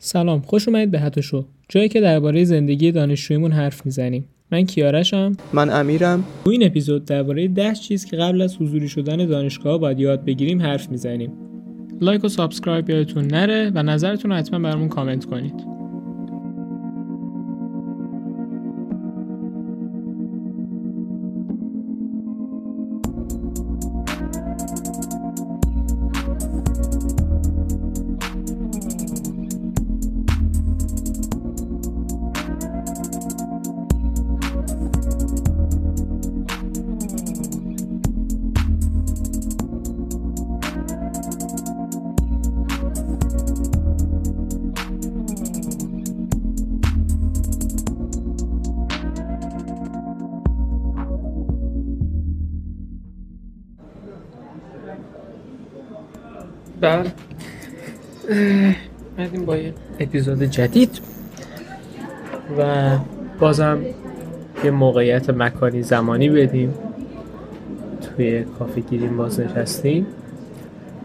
سلام، خوش اومدید به هاتو شو، جایی که درباره زندگی دانشجویمون حرف میزنیم. من کیارشم. من امیرم. تو این اپیزود درباره 10 چیز که قبل از حضوری شدن دانشگاه باید یاد بگیریم حرف میزنیم. لایک و سابسکرایب یادتون نره و نظرتون رو حتما برامون کامنت کنید. بعد اومدیم با یه اپیزود جدید و بازم یه موقعیت مکانی زمانی بدیم. توی کافه گیریم، باز نشستیم.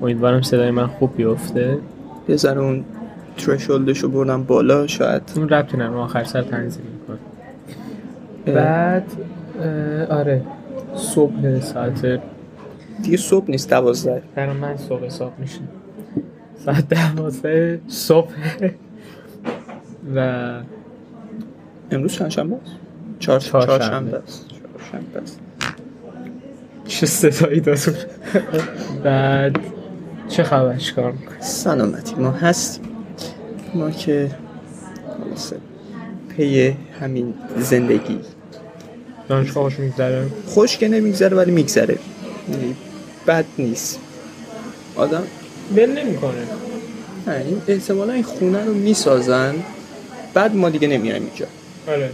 امیدوارم صدای من خوب بیفته. یه ذره اون ترشولدشو بردم بالا، شاید اون ربطی نرم آخر سر تنظیم میکنم. بعد آره، صبح ساعت دیگه صبح نیست، 12. برای من صبح حساب میشه، ساعت 12 صبح. و امروز چند شنبه است؟ چهارشنبه است. چه صدایی دادون. بعد چه خبر؟ چیکار میکنی؟ سلامتی ما هستیم. ما که پی همین زندگی دانشگاه خوش میگذره. خوش که نمیگذره ولی میگذره، بد نیست. آدم بل نمیکنه. یعنی احتمالاً این خونه رو میسازن، بعد ما دیگه نمیایم اینجا. آره.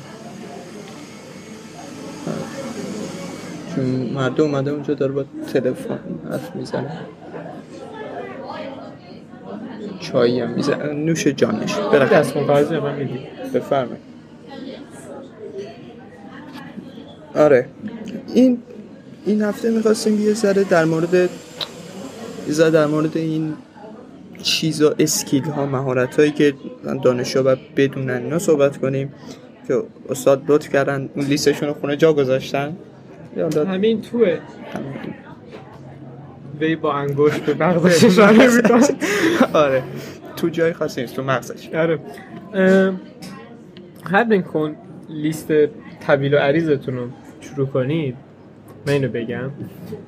چون مردم اومده اونجا داره با تلفن حرف میزنه. چایی هم میزنه، نوش جانش. برای دست مقاضی من میدی. بفرمایید. آره. این هفته می‌خواستیم یه ذره در مورد این چیزا، اسکیل‌ها، مهارت‌هایی که دانشجو باید بدونن اینا صحبت کنیم که استاد لطف کردن اون لیستشون رو خونه جا گذاشتن. همین توئه. وی با انگشت به مغزش اشاره می‌کنه. آره. تو جای خاصی نیست، تو مغزش. آره. حتماً کن لیست طویل و عریضتون رو شروع کنید. من اینو بگم.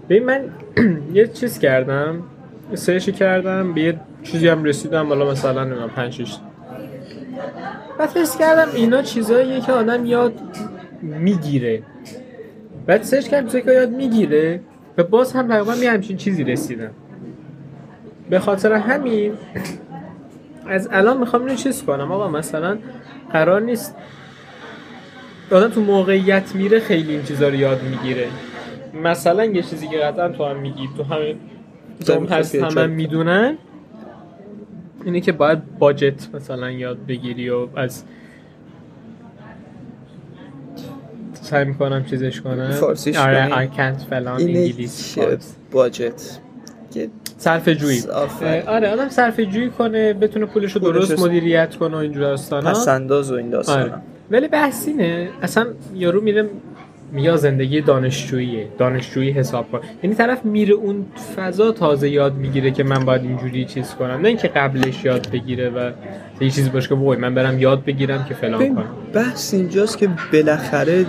ببین من یه چیز کردم، سرچ کردم، به یه چیزی هم رسیدم، حالا مثلا نمیدونم 5-6. بعد فکر کردم اینا چیزاییه که آدم یاد میگیره. بعد سرچ کردم چیزایی که یاد میگیره و باز هم تقریبا به همچین چیزی رسیدم. به خاطر همین از الان میخوام اینو چیز کنم. آقا مثلا قرار نیست آدم تو موقعیت میره خیلی این چیزا رو یاد میگیره. مثلا یه چیزی که قطعا تو هم میگی، تو هم هست، همه میدونن، اینه که باید باجت مثلا یاد بگیری و از سعی میکنم چیزش کنم، آره I can't فلان انگلیس باجت، صرفه جویی. آره آدم صرفه جویی کنه، بتونه پولشو درست مدیریت کنه و اینجور داستانا، پس انداز و این داستانا. آره. ولی بحث اینه اصلا یارو میره یا زندگی دانشجویی حساب کن، یعنی طرف میره اون فضا تازه یاد میگیره که من باید اینجوری چیز کنم، نه اینکه قبلش یاد بگیره و یه چیزی باشه که وای من برم یاد بگیرم که فلان کنم. بحث اینجاست که بالاخره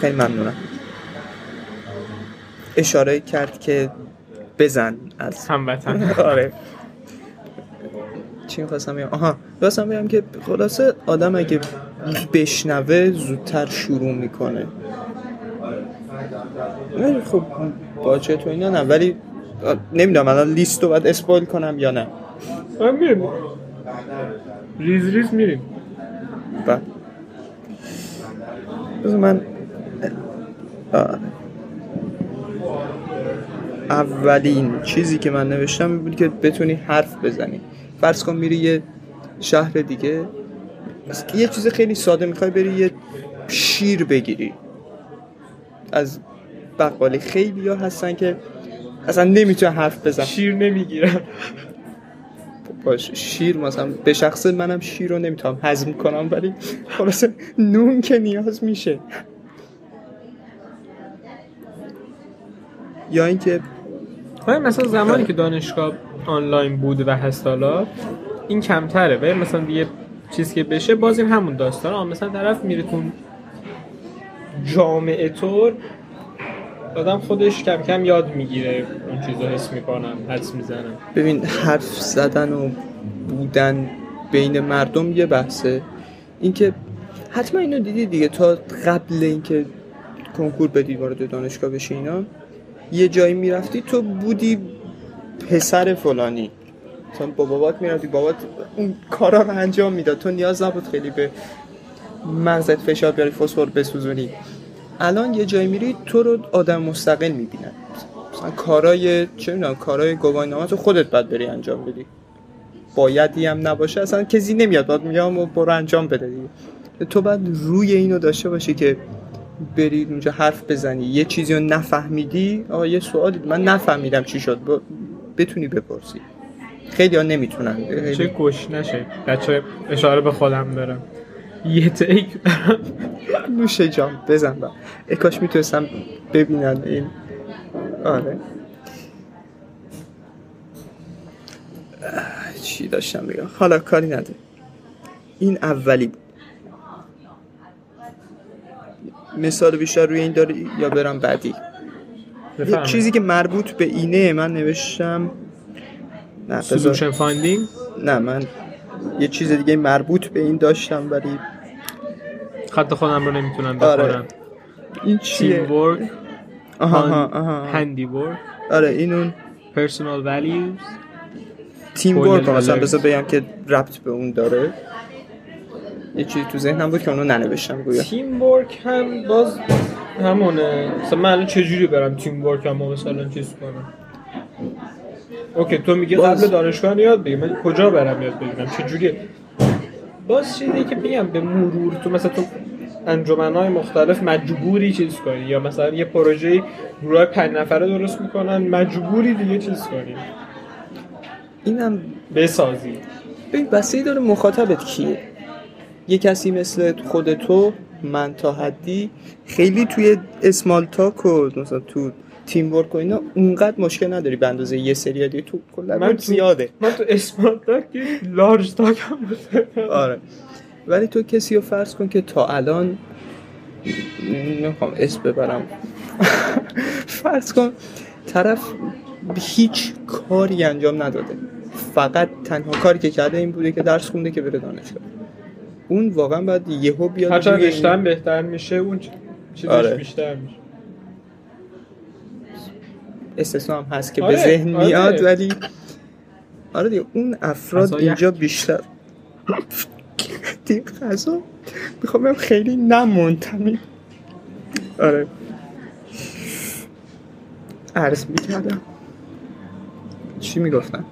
خیلی ممنونم اشاره کرد که بزن از هموطن. آره چی می‌خواستم بگم؟ می‌خواستم بگم که خلاصه آدم اگه بشنوه زودتر شروع میکنه. ولی خب باچه تو اینا نه، ولی نمیدونم الان لیست رو باید اسپایل کنم یا نه. من میریم ریز میریم. من اولین چیزی که من نوشتم بود که بتونی حرف بزنی. فرض کن میری یه شهر دیگه، یه چیز خیلی ساده، میخوای بری یه شیر بگیری از بقالی. خیلی ها هستن که اصلا نمیتونه حرف بزن، شیر نمیگیرن. باشه. شیر مثلا به شخص منم شیر رو نمیتونم هضم کنم، ولی خلاصه نون که نیاز میشه. یا اینکه مثلا زمانی که دانشگاه آنلاین بود و هست حالا این کمتره، ولی مثلا یه چیزی که بشه بازیم همون داستان، مثلا طرف میره تو جامعه طور آدم خودش کم کم یاد میگیره اون چیزو، حس میکنم، حدس میزنم. ببین حرف زدن و بودن بین مردم یه بحثه، اینکه حتما اینو دیدی دیگه، تا قبل اینکه کنکور بدی وارد دانشگاه بشی اینا یه جایی میرفتی تو بودی پسر فلانی، مثلا با بابات میرفتی، بابات اون کارا رو انجام میداد، تو نیاز نبود خیلی به مغزت فشار بیاری فسفر بسوزونی. الان یه جایی میری تو رو آدم مستقل میبینن، مثلا کارای چه میدونم کارای گواهینامه تو خودت باید بری انجام بدی، بایدی هم نباشه، اصلا کسی نمیاد باید میام و برو انجام بده دیگه. تو باید روی اینو داشته باشی که بری اونجا حرف بزنی، یه چیزی رو نفهمیدی، آقا یه سوالی من نفهمیدم چی شد، بتونی بپرسی. خیلی ها نمیتونن، چه گوش نشه بچه، اشاره به خودم برم یه تیک نوشه جام بزن با. ای کاش میتونستم ببینن این. آره چی داشتم بگم، حالا کاری نداره. این اولی بود. مثال بیشتر روی این داره یا برم بعدی؟ یه چیزی که مربوط به اینه من نوشتم solution finding. نه من یه چیز دیگه مربوط به این داشتم ولی خط خودم رو نمیتونم بخورم. آره. این چیه؟ team work. handy work. آره اینون personal values. team work مثلا بذار بگم که ربط به اون داره. یه چیزی تو ذهنم بود که اونو ننوشتم گویا. team work هم باز همونه. مثلا من الان چجوری برم team work هم مثلا چیز کنم؟ اوکی تو میگی قبل دانشگاه یاد بگیر، من کجا برم یاد بگیرم چجوری؟ باز چیزی که میگم به مرور تو مثلا تو انجمن‌های مختلف مجبوری چیز کنی، یا مثلا یه پروژه گروه 5 نفره درست میکنن مجبوری دیگه چیز کنی، اینم بسازی. ببین بسیاری داره مخاطبت کیه، یه کسی مثل خود تو من تا حدی خیلی توی اسمال تاک و مثلا تو تیم ورک و اینا اونقدر مشکل نداری به اندازه یه سری دیگه تو کلا زیاده. من تو اسمال تاک که لارج تاک هم بوده. آره ولی تو کسی رو فرض کن که تا الان نمیخوام اسم ببرم فرض کن طرف هیچ کاری انجام نداده، فقط تنها کاری که کرده این بوده که درس خونده که بره دانشگاه، اون واقعا باید یهو بیاد هرچند رشته‌ام بهتر میشه اون چیزش بیشتر میشه. استثنا هم هست که آره، به ذهن آره میاد ولی آره دیگه اون افراد اینجا بیشتر دیگه خزا میخوام خیلی نمونتمی. آره عرض میکردم چی میگفتن؟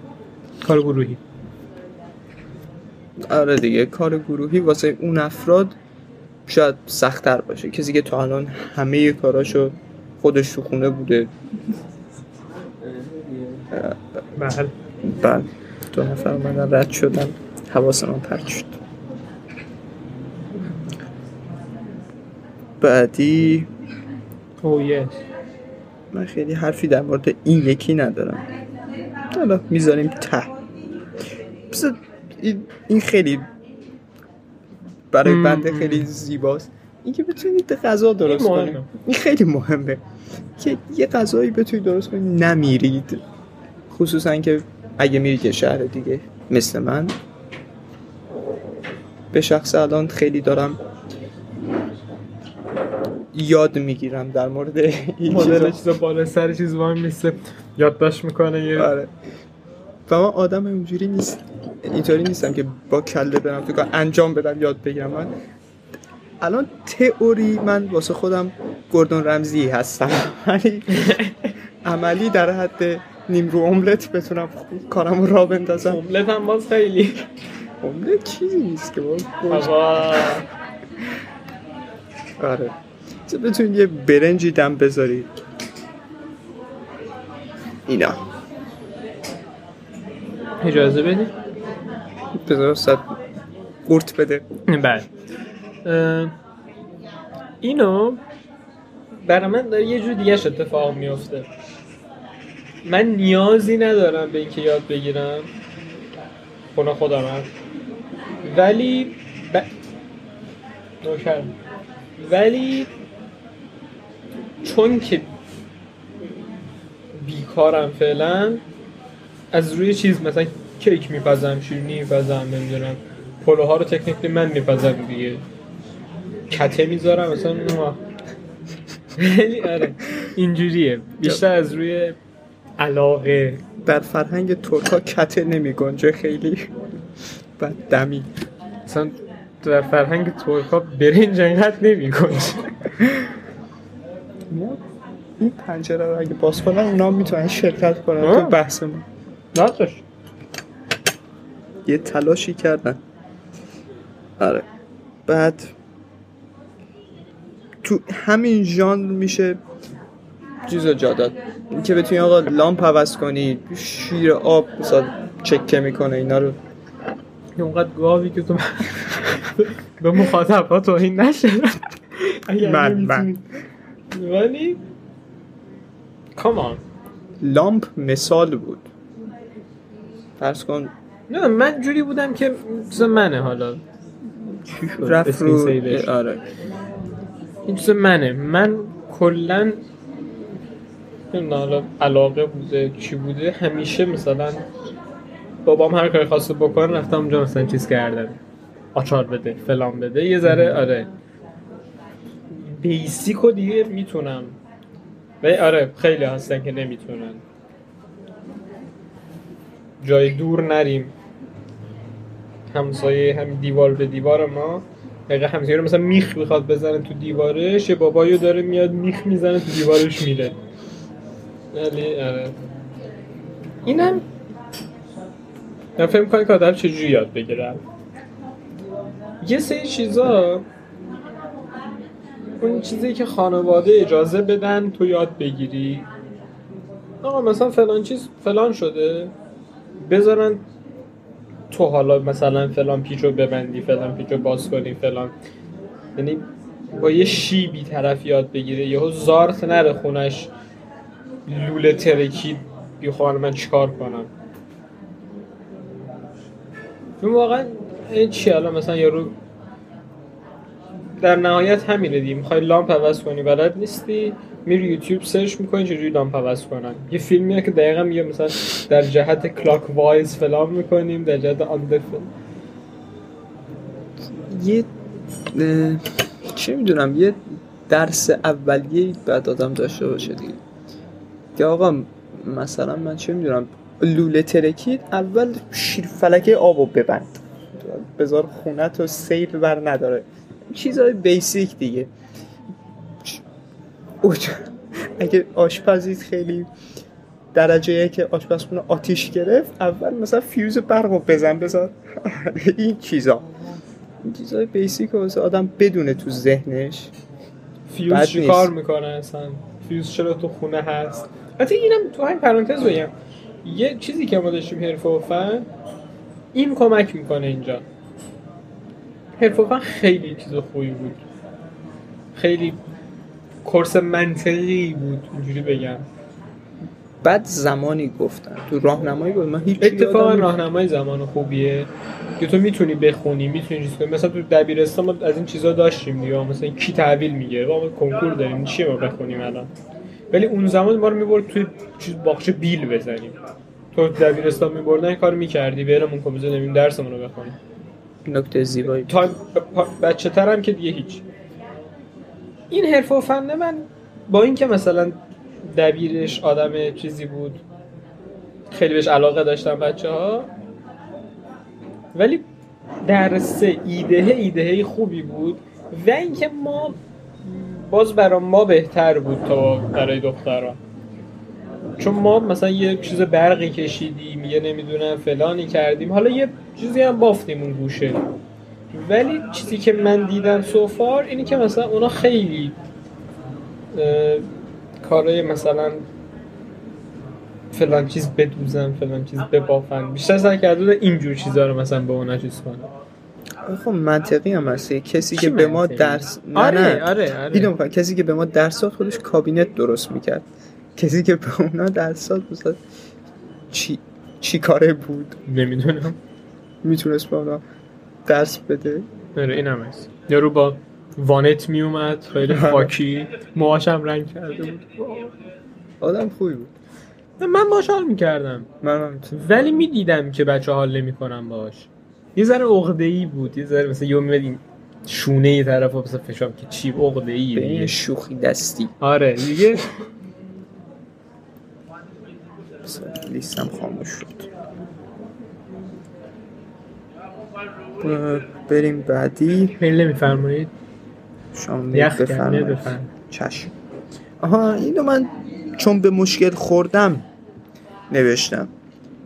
کار گروهی. آره دیگه کار گروهی واسه اون افراد شاید سخت‌تر باشه، کسی که تا الان همه کاراشو خودش تو خونه بوده. بله 2 نفر من رد شدم، حواس من پرت شد. بعدی من خیلی حرفی در مورد این یکی ندارم، حالا میذاریم ته. این خیلی برای بنده خیلی زیباست، این که بتونید غذا درست کنید، این خیلی مهمه که یه غذایی بتونید درست کنید، نمیرید، خصوصا که اگه میرید یه شهر دیگه مثل من. به شخص الان خیلی دارم یاد میگیرم در مورد این چیزا، بالا سر چیز وای میسه یادداشت میکنه یه آره. و من آدم اونجوری نیست، اینطوری نیستم که با کله برم تو کار انجام بدم یاد بگیرم. من الان تئوری من واسه خودم گوردون رمزی هستم ولی عملی در حد نیم رو املت بتونم کارمو را بندازم. املت هم باز خیلی املت چیزی نیست که آره تو بتونید یه برنجی دم بذارید اینا. اجازه بدید بذار صد قورت بده. بله اینو برای من داره یه جور دیگه اتفاق میفته. من نیازی ندارم به اینکه یاد بگیرم خونه خودم هم. ولی ولی چون که بیکارم فعلا، از روی چیز مثلا کیک میپزم، شیرینی میپزم، نمیدونم پلوها رو تکنیکلی من میپزم دیگه، کته میذارم مثلا. ولی آره اینجوریه، بیشتر از روی علاقه. در فرهنگ ترکا کته نمیگنجه خیلی و دمی، مثلا در فرهنگ ترکا برنج انقدر نمیگنجه. این پنجره رو اگه باز کنن اونا میتونن شرکت کنن تو بحثمون. ناتوش یه تلاشی کردن. آره بعد تو همین ژانر میشه چیزا جا داد، این که بتونی آقا لامپ عوض کنی، شیر آب مثلا چکه میکنه اینا رو. اونقدر گاوی که تو به مخاطبات توهین نشه. من ولی کامان لامپ مثال بود. فرض کن نه من جوری بودم که چیز منه، حالا چی شد رفت رو آره این چیز منه. من کلن حالا علاقه بوده چی بوده، همیشه مثلا بابام هر کاری خواسته بکنه رفتم اونجا مثلا چیز کردم، آچار بده فلان بده یه ذره. آره بیسیک رو دیگه میتونم و آره خیلی هستن که نمیتونن. جای دور نریم، همسایه هم دیوار به دیوار ما، دقیقه همسایه رو مثلا میخ میخواد بزنه تو دیوارش، بابایو داره میاد میخ میزنه تو دیوارش میره. ولی آره اینم من فهم کنی که آدم چجوری یاد بگیرم یه سری چیزا. اون چیزی که خانواده اجازه بدن تو یاد بگیری، آقا مثلا فلان چیز فلان شده بذارن تو حالا مثلا فلان پیچو ببندی، فلان پیچو باز کنی، فلان، یعنی با یه شیبی طرف یاد بگیره. یهو زارت نره خونش لوله ترکی بیخوان من چیکار کنم. چون واقعا این چی حالا مثلا یارو در نهایت همینه دیگه، میخوای لامپ عوض کنی بلد نیستی، میری یوتیوب سرچ میکنی چجوری لامپ عوض کنن. یه فیلمیه که دقیقاً میگه مثلا در جهت کلاک وایز فلان میکنیم، در جهت آندر یه چه میدونم یه درس اولیه بعد آدم داشته باشه دیگه. که آقا مثلا من چه میدونم لوله ترکید، اول شیر فلکه آبو ببند، بذار خونت رو سیل بر نداره، چیزهای بیسیک دیگه. اگه آشپزیت خیلی درجه‌ایه که آشپزخونه آتیش گرفت، اول مثلا فیوز برق رو بزن. این چیزا، این چیزهای بیسیک رو آدم بدونه تو ذهنش. فیوز چی کار میکنه اصلا، فیوز چرا تو خونه هست. حتی اینم تو همین پرانتز بگم، یه چیزی که ما داشتیم حرف و فن، این کمک میکنه اینجا. حرف و فن خیلی چیز خوبی بود، خیلی کورس منطقی بود اینجوری بگم. بعد زمانی گفتن تو راهنمایی بود، من هیچ اتفاقا راهنمایی زمان خوبیه که تو میتونی بخونی، میتونی چیز کنی. مثلا تو دبیرستان ما از این چیزا داشتیم دیگه، مثلا کی تحویل میگیره، ما کنکور داریم چی ما بخونیم الان. ولی اون زمان ما رو میبرد توی چیز باغچه بیل بزنیم، تو دبیرستان میبردن کار میکردی، برامون کمپیوتر نمیدیم درسمون رو بخونیم. نکته زیبایی تا بچه ترم که دیگه هیچ. این حرف و فن من با این که مثلا دبیرش آدم چیزی بود، خیلی بهش علاقه داشتن بچه ها، ولی درس ایده خوبی بود. و این که ما باز برای ما بهتر بود تا برای دختران، چون ما مثلا یه چیز برقی کشیدیم، یه نمیدونم فلانی کردیم، حالا یه چیزی هم بافتیم اون گوشه. ولی چیزی که من دیدم سوفار اینی که مثلا اونا خیلی کارهای مثلا فلان چیز بدوزن، فلان چیز ببافن، بیشتر سعی کرده بود اینجور چیزا رو مثلا به اون چیز کنه. خب منطقی هم هستی. کسی که به ما درس آره. کسی که به ما درس داد خودش کابینت درست میکرد، کسی که به اونا درس داد مثلا چی کاره بود نمیدونم، میتونست به اونا درس بده. آره اینم هست. یارو با وانت میومد خیلی خاکی، موهاشم رنگ کرده بود، آدم خوبی بود. من باش حال میکردم، ولی میدیدم که بچه حال نمی کنم باش. یه ذره عقده‌ای بود، یه ذره مثلا یوم میدیم شونه یه طرف ها مثلا فشام که چی عقده‌ای به این شوخی دستی. آره دیگه لیستم خاموش شد. بریم بعدی. میل نمیفرمایید؟ شام بفرمایید. چشم. آها اینو من چون به مشکل خوردم نوشتم.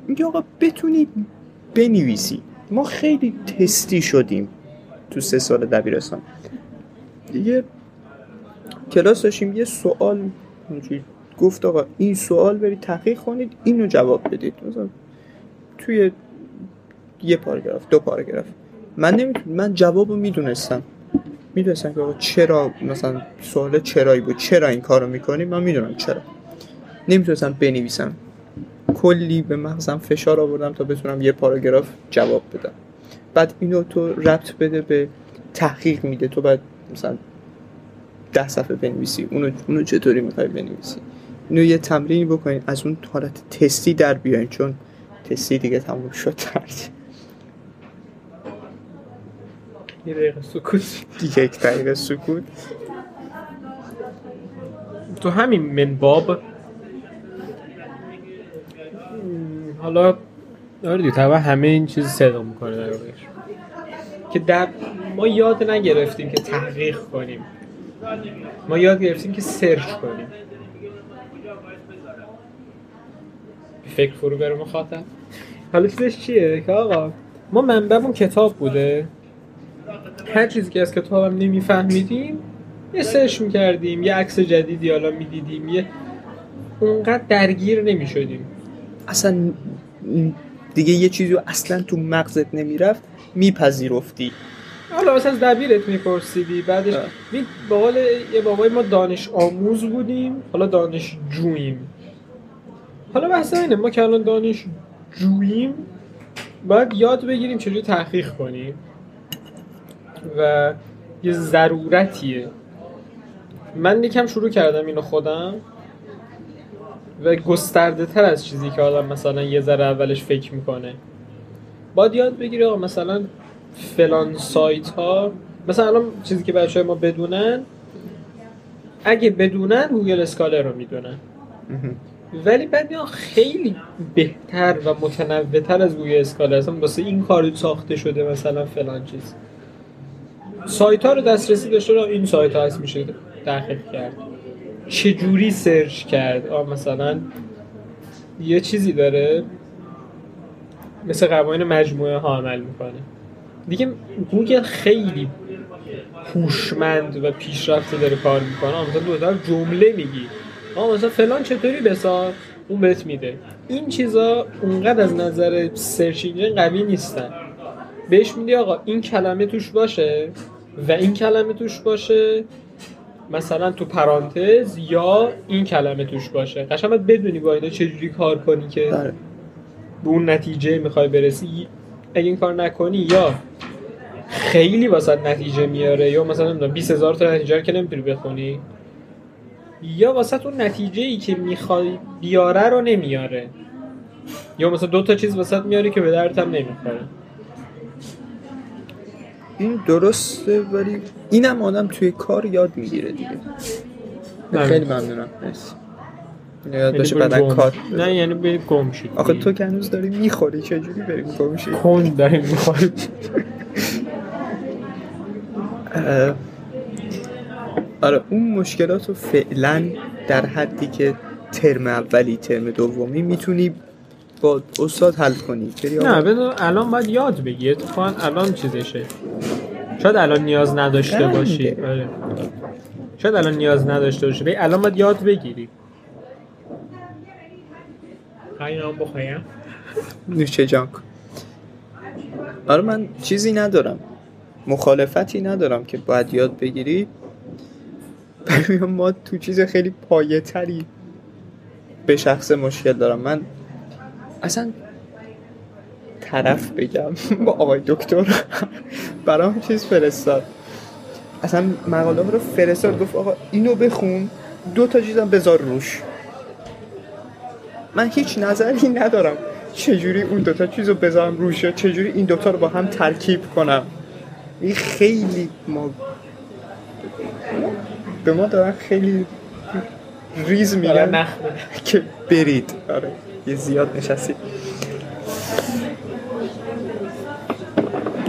میگه آقا بتونی بنویسی، ما خیلی تستی شدیم تو 3 سال دبیرستان دیگه. کلاس داشتیم یه سوال گفت آقا این سوال برید تحقیق کنید، اینو جواب بدید، مثلا توی یه پاراگراف 2 پاراگراف. من جوابو میدونستم که آقا چرا مثلا سوال چرایی بود، چرا این کارو میکنی، من میدونم چرا. نمیتونستم بنویسم، کلی به مغزم فشار آوردم تا بتونم یه پاراگراف جواب بدم. بعد اینو تو ربط بده به تحقیق میده، تو بعد مثلا 10 صفحه بنویسی، اونو چطوری میخوای بنویسی. اینو یه تمرینی بکنین، از اون حالت تستی در بیاین، چون تستی دیگه تموم شد. یک دقیقه سکوت. تو همین منباب حالا داره طبعا همه این چیز صدا میکنه در واقعش که ما یاد نگرفتیم که تحقیق کنیم، ما یاد گرفتیم که سرچ کنیم. فکر فرو بره مخاطب. حالا چیزش چیه که آقا ما منبعمون کتاب بوده، هر چیزی که از کتابم نمیفهمیدیم یه سرچ میکردیم، یه عکس جدیدی حالا میدیدیم، یه اونقدر درگیر نمیشدیم، اصلا دیگه یه چیزی اصلا تو مغزت نمیرفت، میپذیرفتی. حالا مثلا دبیرت میپرسیدی بعدش به قول یه بابای ما دانش آموز بودیم، حالا دانش جوییم. حالا بحث اینه ما که الان دانش جوییم باید یاد بگیریم چجوری تحقیق کنیم و یه ضرورتیه. من یکم شروع کردم اینو خودم و گسترده تر از چیزی که آدم مثلا یه ذره اولش فکر میکنه. باید یاد بگیری آقا مثلا فلان سایت ها، مثلا الان چیزی که بچه ما بدونن، اگه بدونن گوگل اسکالر رو میدونن، ولی بعد یا خیلی بهتر و متنوع تر از گوگل اسکالر هستن، واسه این کاری ساخته شده مثلا فلان چیز. سایت ها رو دسترسی داشته، این سایت ها هست میشه تحقیق کرد، چجوری سرچ کرد. مثلا یه چیزی داره مثل قوانین مجموعه ها عمل میکنه دیگه. گوگل خیلی هوشمند و پیشرفته داره کار میکنه. مثلا تو داره جمله میگی مثلا فلان چطوری بساز، اون بهت میده. این چیزا اونقدر از نظر سرچ انجین قوی نیستن، بهش میگه آقا این کلمه توش باشه و این کلمه توش باشه، مثلا تو پرانتز، یا این کلمه توش باشه. قشنگ باید بدونی با اینا چجوری کار کنی که داره به اون نتیجه میخوای برسی. اگه این کار نکنی یا خیلی واسه نتیجه میاره، یا مثلا نمیدونم 20000 تا نتیجه رو که نمیتونی بخونی، یا واسه تو نتیجه‌ای که میخوای بیاره رو نمیاره، یا مثلا 2 تا چیز واسه میاره که به درت هم نمیخوره. این درسته، ولی اینم آدم توی کار یاد میگیره دیگه. خیلی ممنونم. نیست یاد باشه بعدن کار نه، یعنی بریم گم شید. آخه تو که هنوز داری میخوری، چجوری بریم گم شید؟ کند داری میخوری. آره اون مشکلاتو فعلا در حدی که ترم اولی ترم دومی میتونی با استاد حل کنی. نه بدون الان باید یاد بگیری، اتفاقا الان چیزشه. شاید الان نیاز نداشته باشی. شاید الان نیاز نداشته باشی، الان باید یاد بگیری. های نام بخوایم نوشه جان کن. آره من چیزی ندارم، مخالفتی ندارم که باید یاد بگیری. ببین ما تو چیز خیلی پایه تری به شخص مشکل دارم. من اصلا طرف بگم با آقای دکتر برام چیز فرستاد، اصلا مقاله رو فرستاد، گفت آقا اینو بخون، دو تا چیزم بذار روش. من هیچ نظری ندارم چجوری اون دوتا چیزو بذارم روش، چجوری این دوتا رو با هم ترکیب کنم. این خیلی به ما دارن خیلی ریز میگن که برید. آره یه زیاد نشستید،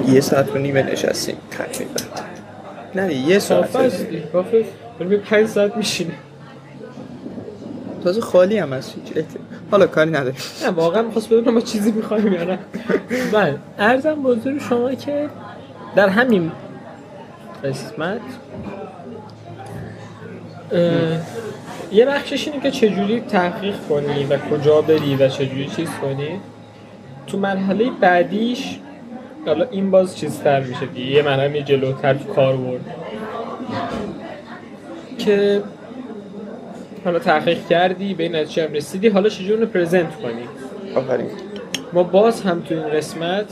1.5 ساعت نشستیم تقریبا. نه 1 ساعت حافظ بریم 5 ساعت میشینه. تازه خالی هم از هیچ، حالا کاری نداریم. نه واقعا می‌خواستم بدونم ما چیزی می‌خوایم یا نه. من عرضم به حضور شما که در همین قسمت یه بخشش اینه که چجوری تحقیق کنی و کجا بری و چجوری چیز کنی. تو مرحله بعدیش حالا این باز چیزتر میشه دیگه، یه مرحله جلوتر تو کار برد که حالا تحقیق کردی به این نتیجه هم رسیدی، حالا چجوری رو پرزنت کنی. آفرین. ما باز هم تو این قسمت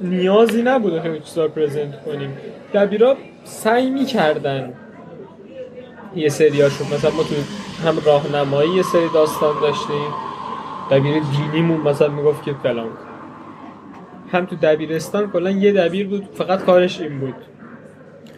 نیازی نبوده که چیزا رو پرزنت کنیم. دبیرا سعی می‌کردن یه سریاشون، مثلا ما تو هم راهنمایی یه سری داستان داشتیم، دبیر دینیمون مثلا میگفت که فلان، هم تو دبیرستان کلا یه دبیر بود فقط کارش این بود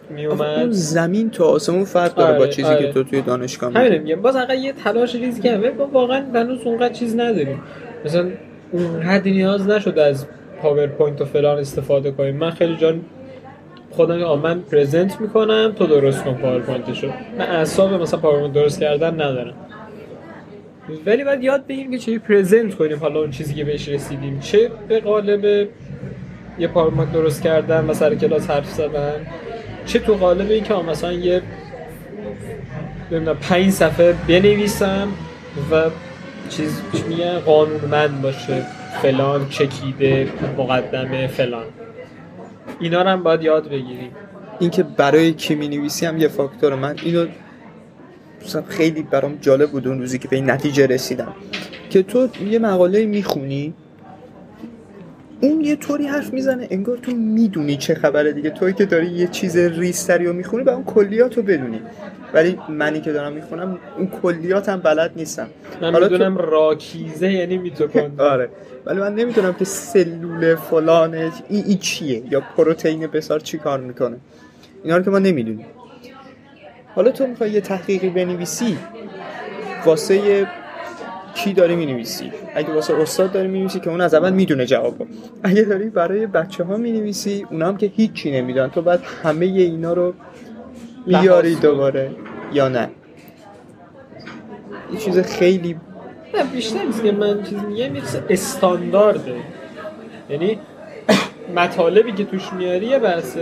میومد. زمین تو آسمون فرق داره با چیزی که تو توی دانشگاه می‌خونی. همین میگم باز آقا یه تلاش ریز کمه، ما واقعا هنوز اونقدر چیز نداریم، مثلا اونقدر نیاز نشد از پاورپوینت و فلان استفاده کنیم. من خیلی جان خودم من پرزنت میکنم، تو درست کن پاورپوینتشو. من اعصاب مثلا پاورپوینت درست کردن ندارم، ولی باید یاد بگیریم که چه پرزنت کنیم حالا اون چیزی که بهش رسیدیم، چه به قالب یه پاورپوینت درست کردن و سر کلاس حرف زدن، چه تو قالب این که مثلا یه 5 صفحه بنویسم و چیز میگن قانونمند باشه، فلان چکیده، مقدمه فلان، اینا رو هم باید یاد بگیریم. این که برای کی می‌نویسی هم یه فاکتوره. من اینو خیلی برام جالب بود اون روزی که به این نتیجه رسیدم که تو یه مقاله میخونی، اون یه طوری حرف میزنه انگار تو میدونی چه خبره دیگه، تویی که داری یه چیز ریزتری رو میخونی و اون کلیاتو بدونی، ولی منی که دارم میخونم اون کلیاتم بلد نیستم. من میدونم راکیزه یعنی میتوکند. آره ولی من نمیدونم که سلول فلانه این چیه یا پروتئین بسار چی کار میکنه، اینا رو که ما نمیدونیم. حالا تو میخوای یه تحقیقی بنویسی، واسه کی داری می‌نویسی؟ اگه واسه استاد داری می‌نویسی که اون از اول می‌دونه جوابو، اگه داری برای بچه‌ها می‌نویسی اونا هم که هیچی نمی‌دونن، تو بعد همه اینا رو بیاری دوباره یا نه؟ یه چیز خیلی نه بیشتر نیست که من چیز میگم، یه استاندارده. یعنی مطالبی که توش میاریه بس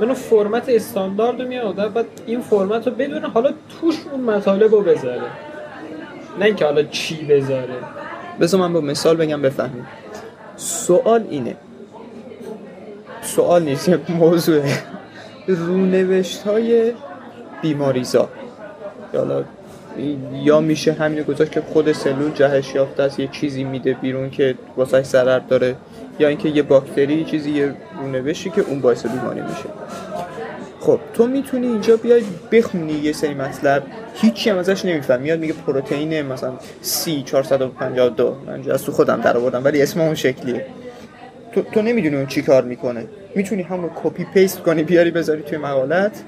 منو فرمت استانداردو میاره، بعد این فرمتو بدونه حالا توش اون مطالبو بذاره، نه اینکه حالا چی بذاره. بذار من با مثال بگم بفهمید. سوال اینه، سوال نیست یک موضوعه، رونوشت‌های بیماریزا حالا یا میشه همین گذاشت که خود سلول جهش یافته است، یه چیزی میده بیرون که واسهش ضرر داره، یا اینکه یه باکتری چیزی یه رونوشتی که اون باعث بیماری میشه. خب تو میتونی اینجا بیای بخونی یه سری مطلب هیچی هم ازش نمیفهم، میاد میگه پروتئین مثلا C452، من از تو خودم در آوردم ولی اسم اون شکلیه، تو نمیدونی اون چی کار میکنه. میتونی همون کپی پیست کنی بیاری بذاری توی مقالت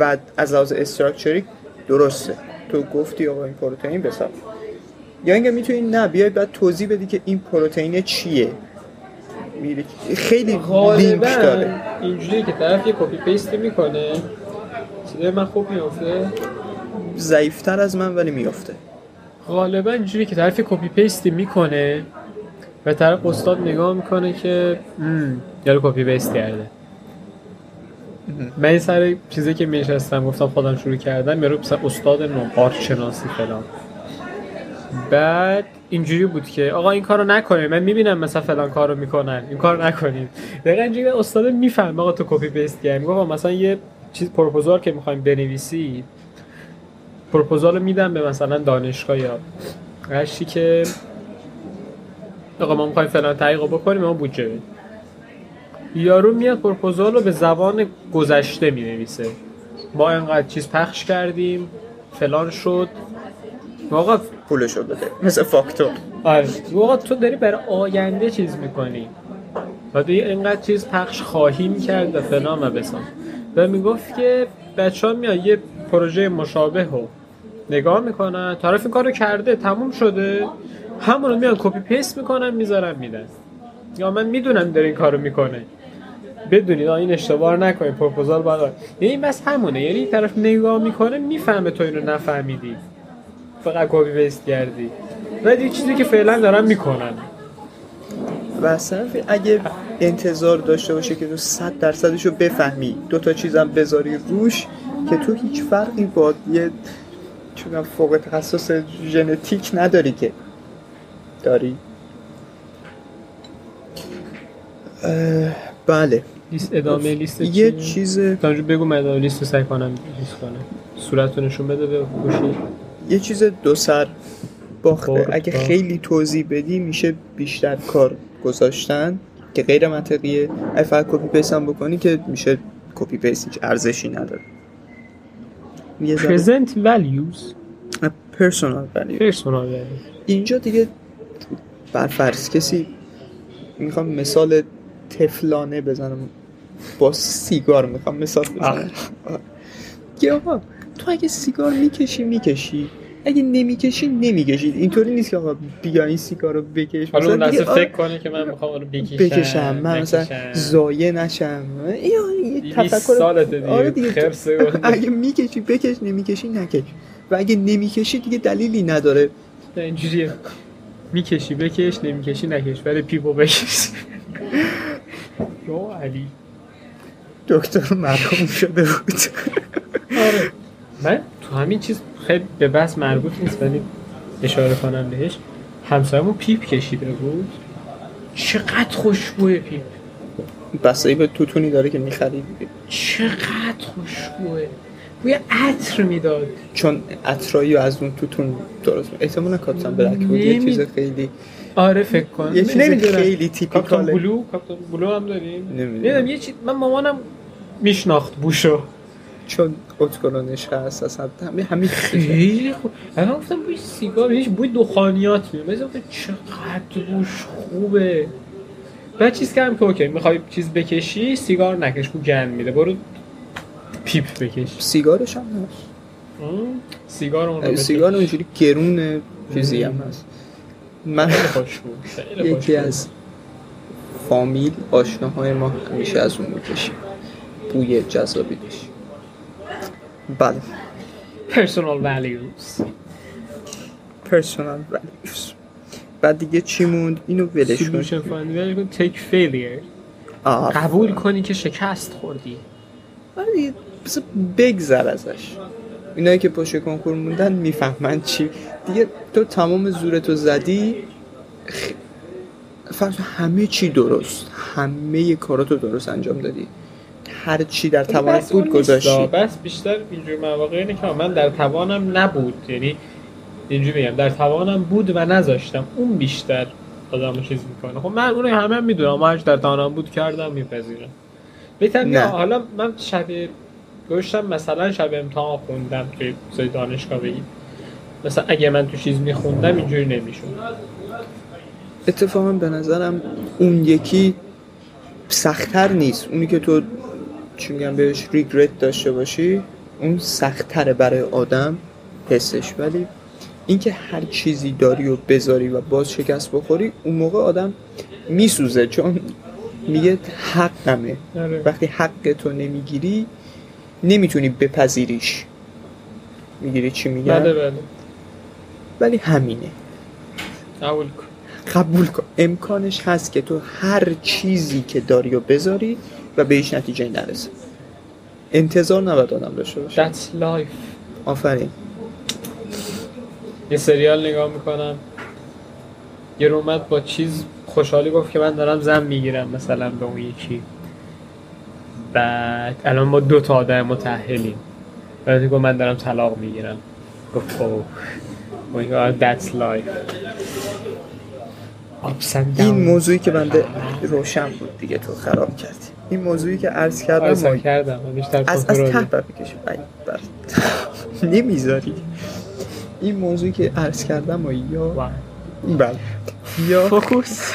و از لحاظ استراکچری درسته تو گفتی آقا این پروتئین بساز، یا اینکه میتونی نه بیای بعد توضیح بدی که این پروتئین چیه. خیلی لینک داره اینجوری که طرف یه کپی پیست میکنه. صدای من خوب میافته؟ ضعیفتر از من ولی میافته. غالبا اینجوری که طرف کپی پیست میکنه و طرف استاد نگاه میکنه که یارو کپی پیست کرده. من سر چیزی که میشستم گفتم خودم شروع کردم، یارو استاد نوآورشناسی فلان، بعد اینجوری بود که آقا این کارو نکنید، من میبینم مثلا فلان کارو میکنن، این کارو نکنید. دقیقاً اینجوری استاد میفهمه آقا تو کپی پیست کردی. میگه مثلا یه چیز پروپوزال که میخوایم بنویسی، پروپوزال میدم به مثلا دانشگاه یا هرچی که آقا ما میخوایم فلان تحقیق بکنیم، ما بودجه بدیم. یارو میاد پروپوزال رو به زبان گذشته مینویسه، ما اینقدر چیز پخش کردیم فلان شد، واقعا پولشو بده، مثل فاکتور. آره واقعا تو داری برای آینده چیز میکنی و تو اینقدر چیز پخش خواهیم کرد و فلان و بسان. و میگفت که بچه ها میاد یه پروژه مشابه رو نگاه میکنن، طرف این کارو کرده تموم شده، همونو میان کپی پیست میکنن میذارن میدن. یا من میدونم داره این کارو میکنه، بدونید این اشتباه نکنید، پروپوزال باید. یعنی بس همونه، یعنی طرف نگاه میکنه میفهمه تو اینو نفهمیدی، فقط کپی پیست کردی. ولی چیزی که فعلا دارن میکنن واسه اگه انتظار داشته باشه که تو 100%شو بفهمی، دو تا چیزم بذاری روش که تو هیچ فرقی با یه چون فوق تخصص ژنتیک نداری که داری. بله ادامه لیست یه چیز تاجو بگو، من لیستو سعی کنم لیست کنم، صورتو نشون بده به گوشی. یه چیز دو سر باخته، اگه خیلی توضیح بدی میشه بیشتر کار گذاشتن که غیر منطقیه. اگه فقط کپی پیست هم بکنی که میشه کپی پیست، هیچ ارزشی نداره. present values personal values اینجا دیگه برفرض کسی میخوام مثال تفلانه بزنم، با سیگار میخوام مثال بزنم که آقا تو اگه سیگار میکشی اگه نمیکشید. اینطوری نیست که آقا بیا این سیگار رو بکش، حالا اون لحظه فکر کنه که من میخوام اون رو بکشم، من مثلا زایه نشم. یه تفکر دیگه، اگه میکشی بکش، نمیکشی نکش. و اگه نمیکشی دیگه دلیلی نداره، اینجوریه میکشی بکش، نمیکشی نکش، ولی پیپو بکش. یا علی دکتر مرحوم شده بود. آره من تو همین چیز خیلی به بس مربوط نیست ولی اشاره کنم بهش، همسایمون پیپ کشیده بود، چقدر خوشبوه پیپ، بسایی به توتونی داره که میخرید، چقدر خوشبوه، بوی عطر میداد، چون عطرایی از اون توتون درست احتمالا کابتن برک بود، یه چیز خیلی آره فکر کن یه چیز خیلی تیپیکاله. کابتن بلو هم داریم، نمیدونم یه چیز، من مامانم میشناخت بوشو چون اتکلانش هست، اصلا همین خیلی خوب. من گفتم بوی سیگار بهش بوی دخانیات میاد، مثلا چقدر بوش خوبه. بعد چیز کم که اوکی میخوای چیز بکشی سیگار نکش، بو گند میده، برو پیپ بکش. سیگارش هم هست، سیگار اون رو، سیگار اونجوری گرونه، چیزی هم هست. من یکی از فامیل آشناهای ما همیشه از اون میکشیم، بوی جذابی داشت. بله personal values بعد دیگه چی موند؟ اینو ولش کن، take failure، قبول کنی که شکست خوردی، ولی بگذر ازش. اینایی که پشت کنکور موندن میفهمن چی دیگه، تو تمام زورتو زدی، همه چی درست، همه کاراتو درست انجام دادی، هر چی در توانت بود گذاشتی. بس بیشتر اینجور مواقع اینه که من در توانم نبود، یعنی اینجور بگم در توانم بود و نذاشتم، اون بیشتر آدمو چیز میکنه. خب من اونو همه میدونم، من در توانم بود کردم، میپذیرم. بهتر حالا من شب گوشتم مثلا شب امتحان خوندم توی سری دانشگاه، بگیم مثلا اگه من تو چیز میخوندم اینجوری نمیشد. اتفاقا به نظرم اون یکی سخت‌تر نیست، اونی که تو چون میگم بهش ریگرت داشته باشی اون سخت‌تره برای آدم حسش، ولی اینکه هر چیزی داری و بذاری و باز شکست بخوری، اون موقع آدم میسوزه، چون میگه حقمه. وقتی حق تو نمیگیری نمیتونی بپذیریش، میگیری چی میگم؟ بله ولی همینه، قبول کن امکانش هست که تو هر چیزی که داری و بذاری و به هیچ نتیجه نرسه. انتظار نباید آدم داشته باشه. That's life. آفرین. یه سریال نگاه میکنم، یه رو اومد با چیز خوشحالی گفت که من دارم زن میگیرم مثلا به اون یکی، بعد الان ما دو تا آدم متأهلیم، بعد گفت من دارم طلاق میگیرم، گفت اوه میگه that's life. این موضوعی که بنده روشن بود دیگه تو خراب کردی. این موضوعی که عرض کردم از تحبه بکشم نمیذاری. این موضوعی که عرض کردم یا فوکوس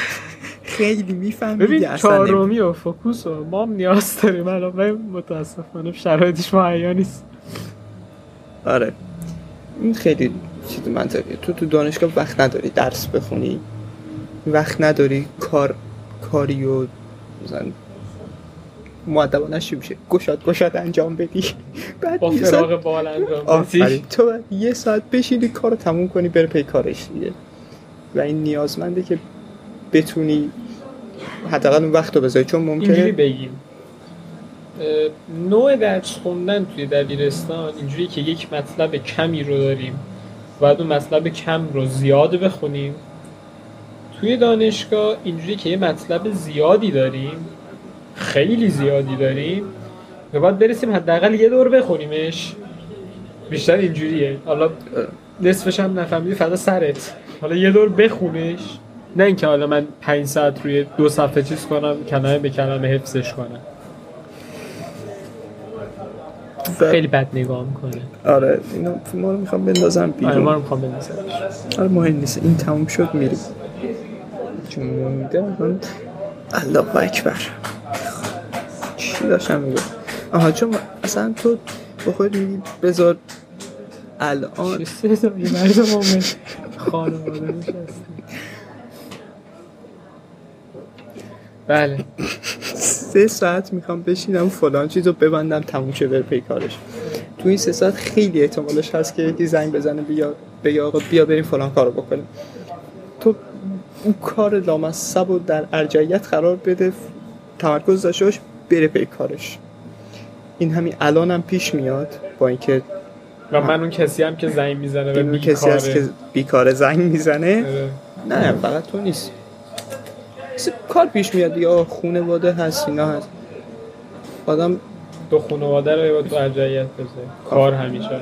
خیلی میفهمی. ببین چارومی و فوکوس و ما هم نیاز داریم الان، متاسفانه شرایطش مهیا نیست. آره این خیلی چیز منطقیه. تو دانشگاه وقت نداری درس بخونی، وقت نداری کاری و مؤدبانه چی میشه گشاد انجام بدی، بعد با فراغ بال انجام بدی، تو یه ساعت بشینی کارو تموم کنی بره پی کارش دیگه. و این نیازمنده که بتونی حداقل اون وقتو بذاری، چون ممکنه اینجوری بگیم نوع درس خوندن توی دبیرستان اینجوری که یک مطلب کمی رو داریم، بعد اون مطلب کم رو زیاد بخونیم. توی دانشگاه اینجوری که یه مطلب زیادی داریم، خیلی زیادی داریم و باید برسیم حداقل یه دور بخونیمش، بیشتر اینجوریه. حالا نصفش هم نفهمیدی فدا سرت، حالا یه دور بخونش، نه اینکه حالا من 5 ساعت روی 2 صفحه چیز کنم، کلمه به کلمه حفظش کنم. خیلی بد نگاه میکنه. آره اینو ما رو میخوام بندازم بیرون. آره ما رو میخوام بندازم. آره مهم نیست، این تموم شد میریم. چون میده الله اکبر چی داشتم میگم. آها چون اصلا تو با خود میگی بذار الان چه سه یه مرد مومن خانواده میشه. بله 3 ساعت میخوام بشینم فلان چیزو ببندم تموم شه بر پی کارش. تو این 3 ساعت خیلی احتمالش هست که یکی زنگ بزنه بیا آقا بیا بریم فلان کارو بکنیم. تو اون کار لامصب و در ارجعیت قرار بده، تمرکز داشته باش بره پی کارش. این همین الانم هم پیش میاد با اینکه و من اون کسی هم که زنگ میزنه و بیکاره، کسی هست که بیکاره زنگ میزنه نه فقط تو نیست، کار پیش میاد یا خانواده هست اینا هست. آدم تو خانواده رو یا تو ارجعیت بذاره، کار همیشه هست.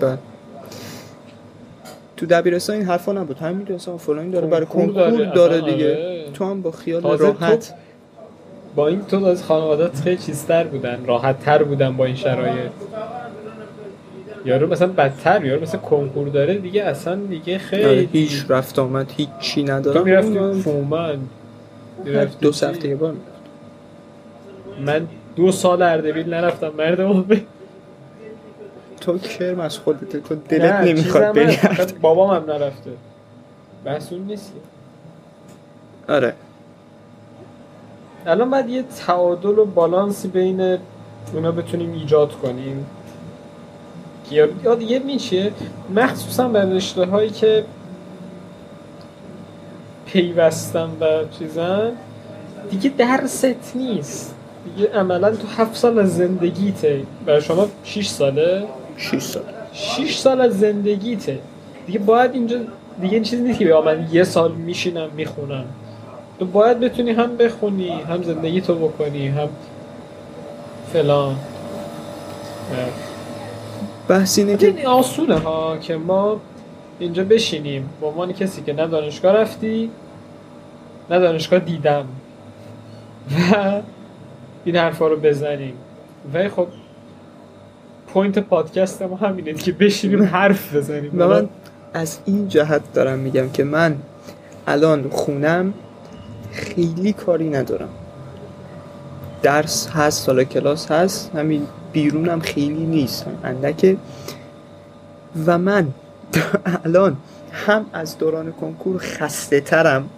بله تو دبیرستان این حرفا نبود، همین رسام فلانی داره برای کنکور داره دیگه. تو هم با خیال راحت با این تو از خانواده‌ات خیلی چیزتر بودن، راحت‌تر بودن با این شرایط. یارو مثلا بدتر، یارو مثلا کنکور داره دیگه، اصلا دیگه خیلی هیچ رفت آمد هیچ چی نداره. تو می‌رفتیم فومن 2 هفته یه بار. من 2 سال اردبیل نرفتم مردم. تو کرم از خودت کن، دلت نمیخواد بری. بابام هم نرفته، بحث اون نیست. آره الان باید یه تعادل و بالانسی بین اونا بتونیم ایجاد کنیم که یا دیگه میشه، مخصوصا به رشته هایی که پیوستن و چیزن دیگه درست نیست دیگه. عملا تو 7 سال از زندگیته، برای شما 6 ساله 6 سال از زندگیته دیگه. باید اینجا دیگه این چیز نیست که من 1 سال میشینم میخونم. تو باید بتونی هم بخونی هم زندگی تو بکنی هم فلان. بحث اینه که آسونه ها که ما اینجا بشینیم با عنوان کسی که نه دانشگاه رفتی نه دانشگاه دیدم و این حرفا رو بزنیم. و خب پوینت پادکست ما همینه که بشینیم حرف بزنیم. من از این جهت دارم میگم که من الان خونم خیلی کاری ندارم، درس هست، سال کلاس هست، همین بیرونم خیلی نیست اندکه. و من الان هم از دوران کنکور خسته ترم،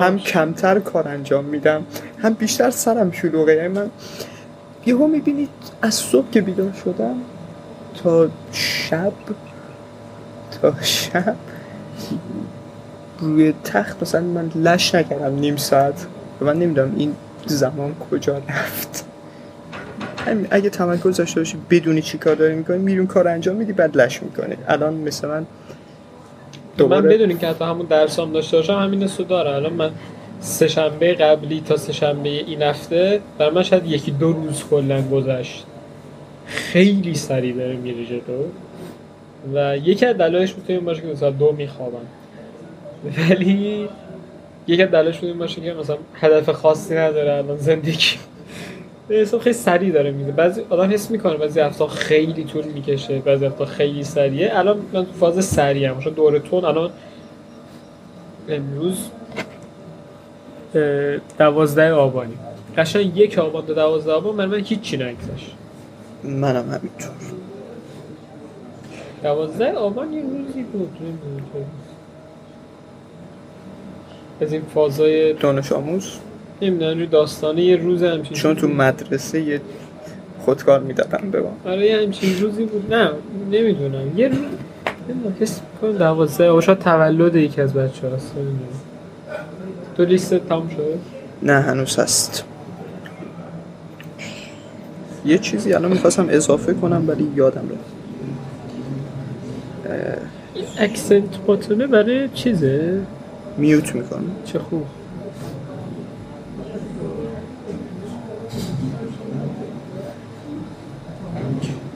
هم کمتر کار انجام میدم، هم بیشتر سرم شلوغه. یعنی من یهو میبینید از صبح که بیدار شدم تا شب روی تخت مثلا من لش نکردم نیم ساعت و من نمیدونم این زمان کجا رفت. اگه تمرکز داشته باشی بدونی چی کار داری میکنی میرون کار انجام میدی بعد لش میکنی. الان مثلا من بدونین که حتی همون درسام داشته باشم همین سو داره. الان من سه شنبه قبلی تا سه شنبه این هفته در من شاید یکی دو روز کلا گذشت. خیلی سریع داره میره جلو و یکی از دلایلش میتونه این باشه که مثلا دو میخوابم، ولی یکی از دلایلش میتونه این باشه که مثلا هدف خاصی نداره الان زندگی. حساب خیلی سریع داره میده. بعضی آدم حس میکنه بعضی هفته خیلی طول میکشه، بعضی هفته خیلی سریعه. الان من تو فاز سریعم. مثلا دورتون الان امروز 12 آبانی. قشنگ یک آبان تا 12 آبان من هیچی نگذشت. منم همینطور. 12 آبان یه روزی بود. از این فازای دانش آموز نمیدونم روی داستانه یه روز همچین چون تو مدرسه یه خودکار میدادم ببام آره یه همچین روزی بود. نه نمیدونم یه روز حس میکنم 12 و شاید تولد یکی از بچه هست. تو لیست تموم شده؟ نه هنوز هست. یه چیزی الان میخواستم اضافه کنم ولی یادم رفت. این اکسنت باتونه برای چیزه؟ میوت میکنم. چه خوب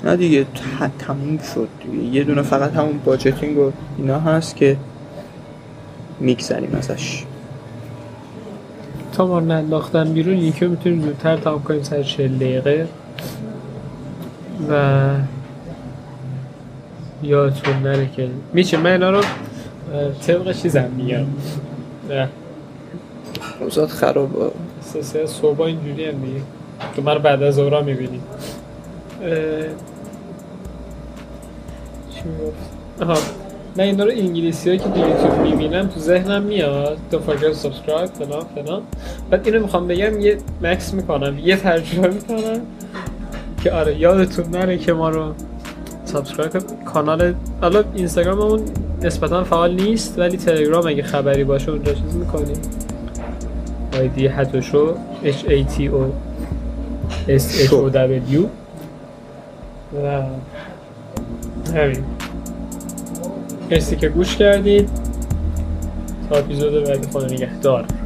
نه دیگه تموم شد دیگه. یه دونه فقط همون باجتینگ و اینا هست که میگذریم ازش تا ما ننداختن بیرون. یکی رو میتونیم زودتر تمام کنیم سر 40 دقیقه و یادتون نره که میشه. من اینا رو طبق چیزم میگم اوزاد خرابه سه صبح اینجوری هم دیگه. تو من بعد از اورا میبینیم من این رو انگلیسی هایی که تو یوتیوب میبینم تو ذهنم میاد تو فکر سابسکرایب فلان بعد اینو میخوام بگم یه مکس میکنم یه ترجمه میکنم که آره یادتون نره که ما رو سابسکرایب کانال. حالا اینستاگراممون نسبتا فعال نیست ولی تلگرام اگه خبری باشه اونجا چیز میکنیم. آیدی هاتوشو HATOSHOW و همین. مرسی که گوش کردید تا اپیزود بعدی. خدا نگهدار.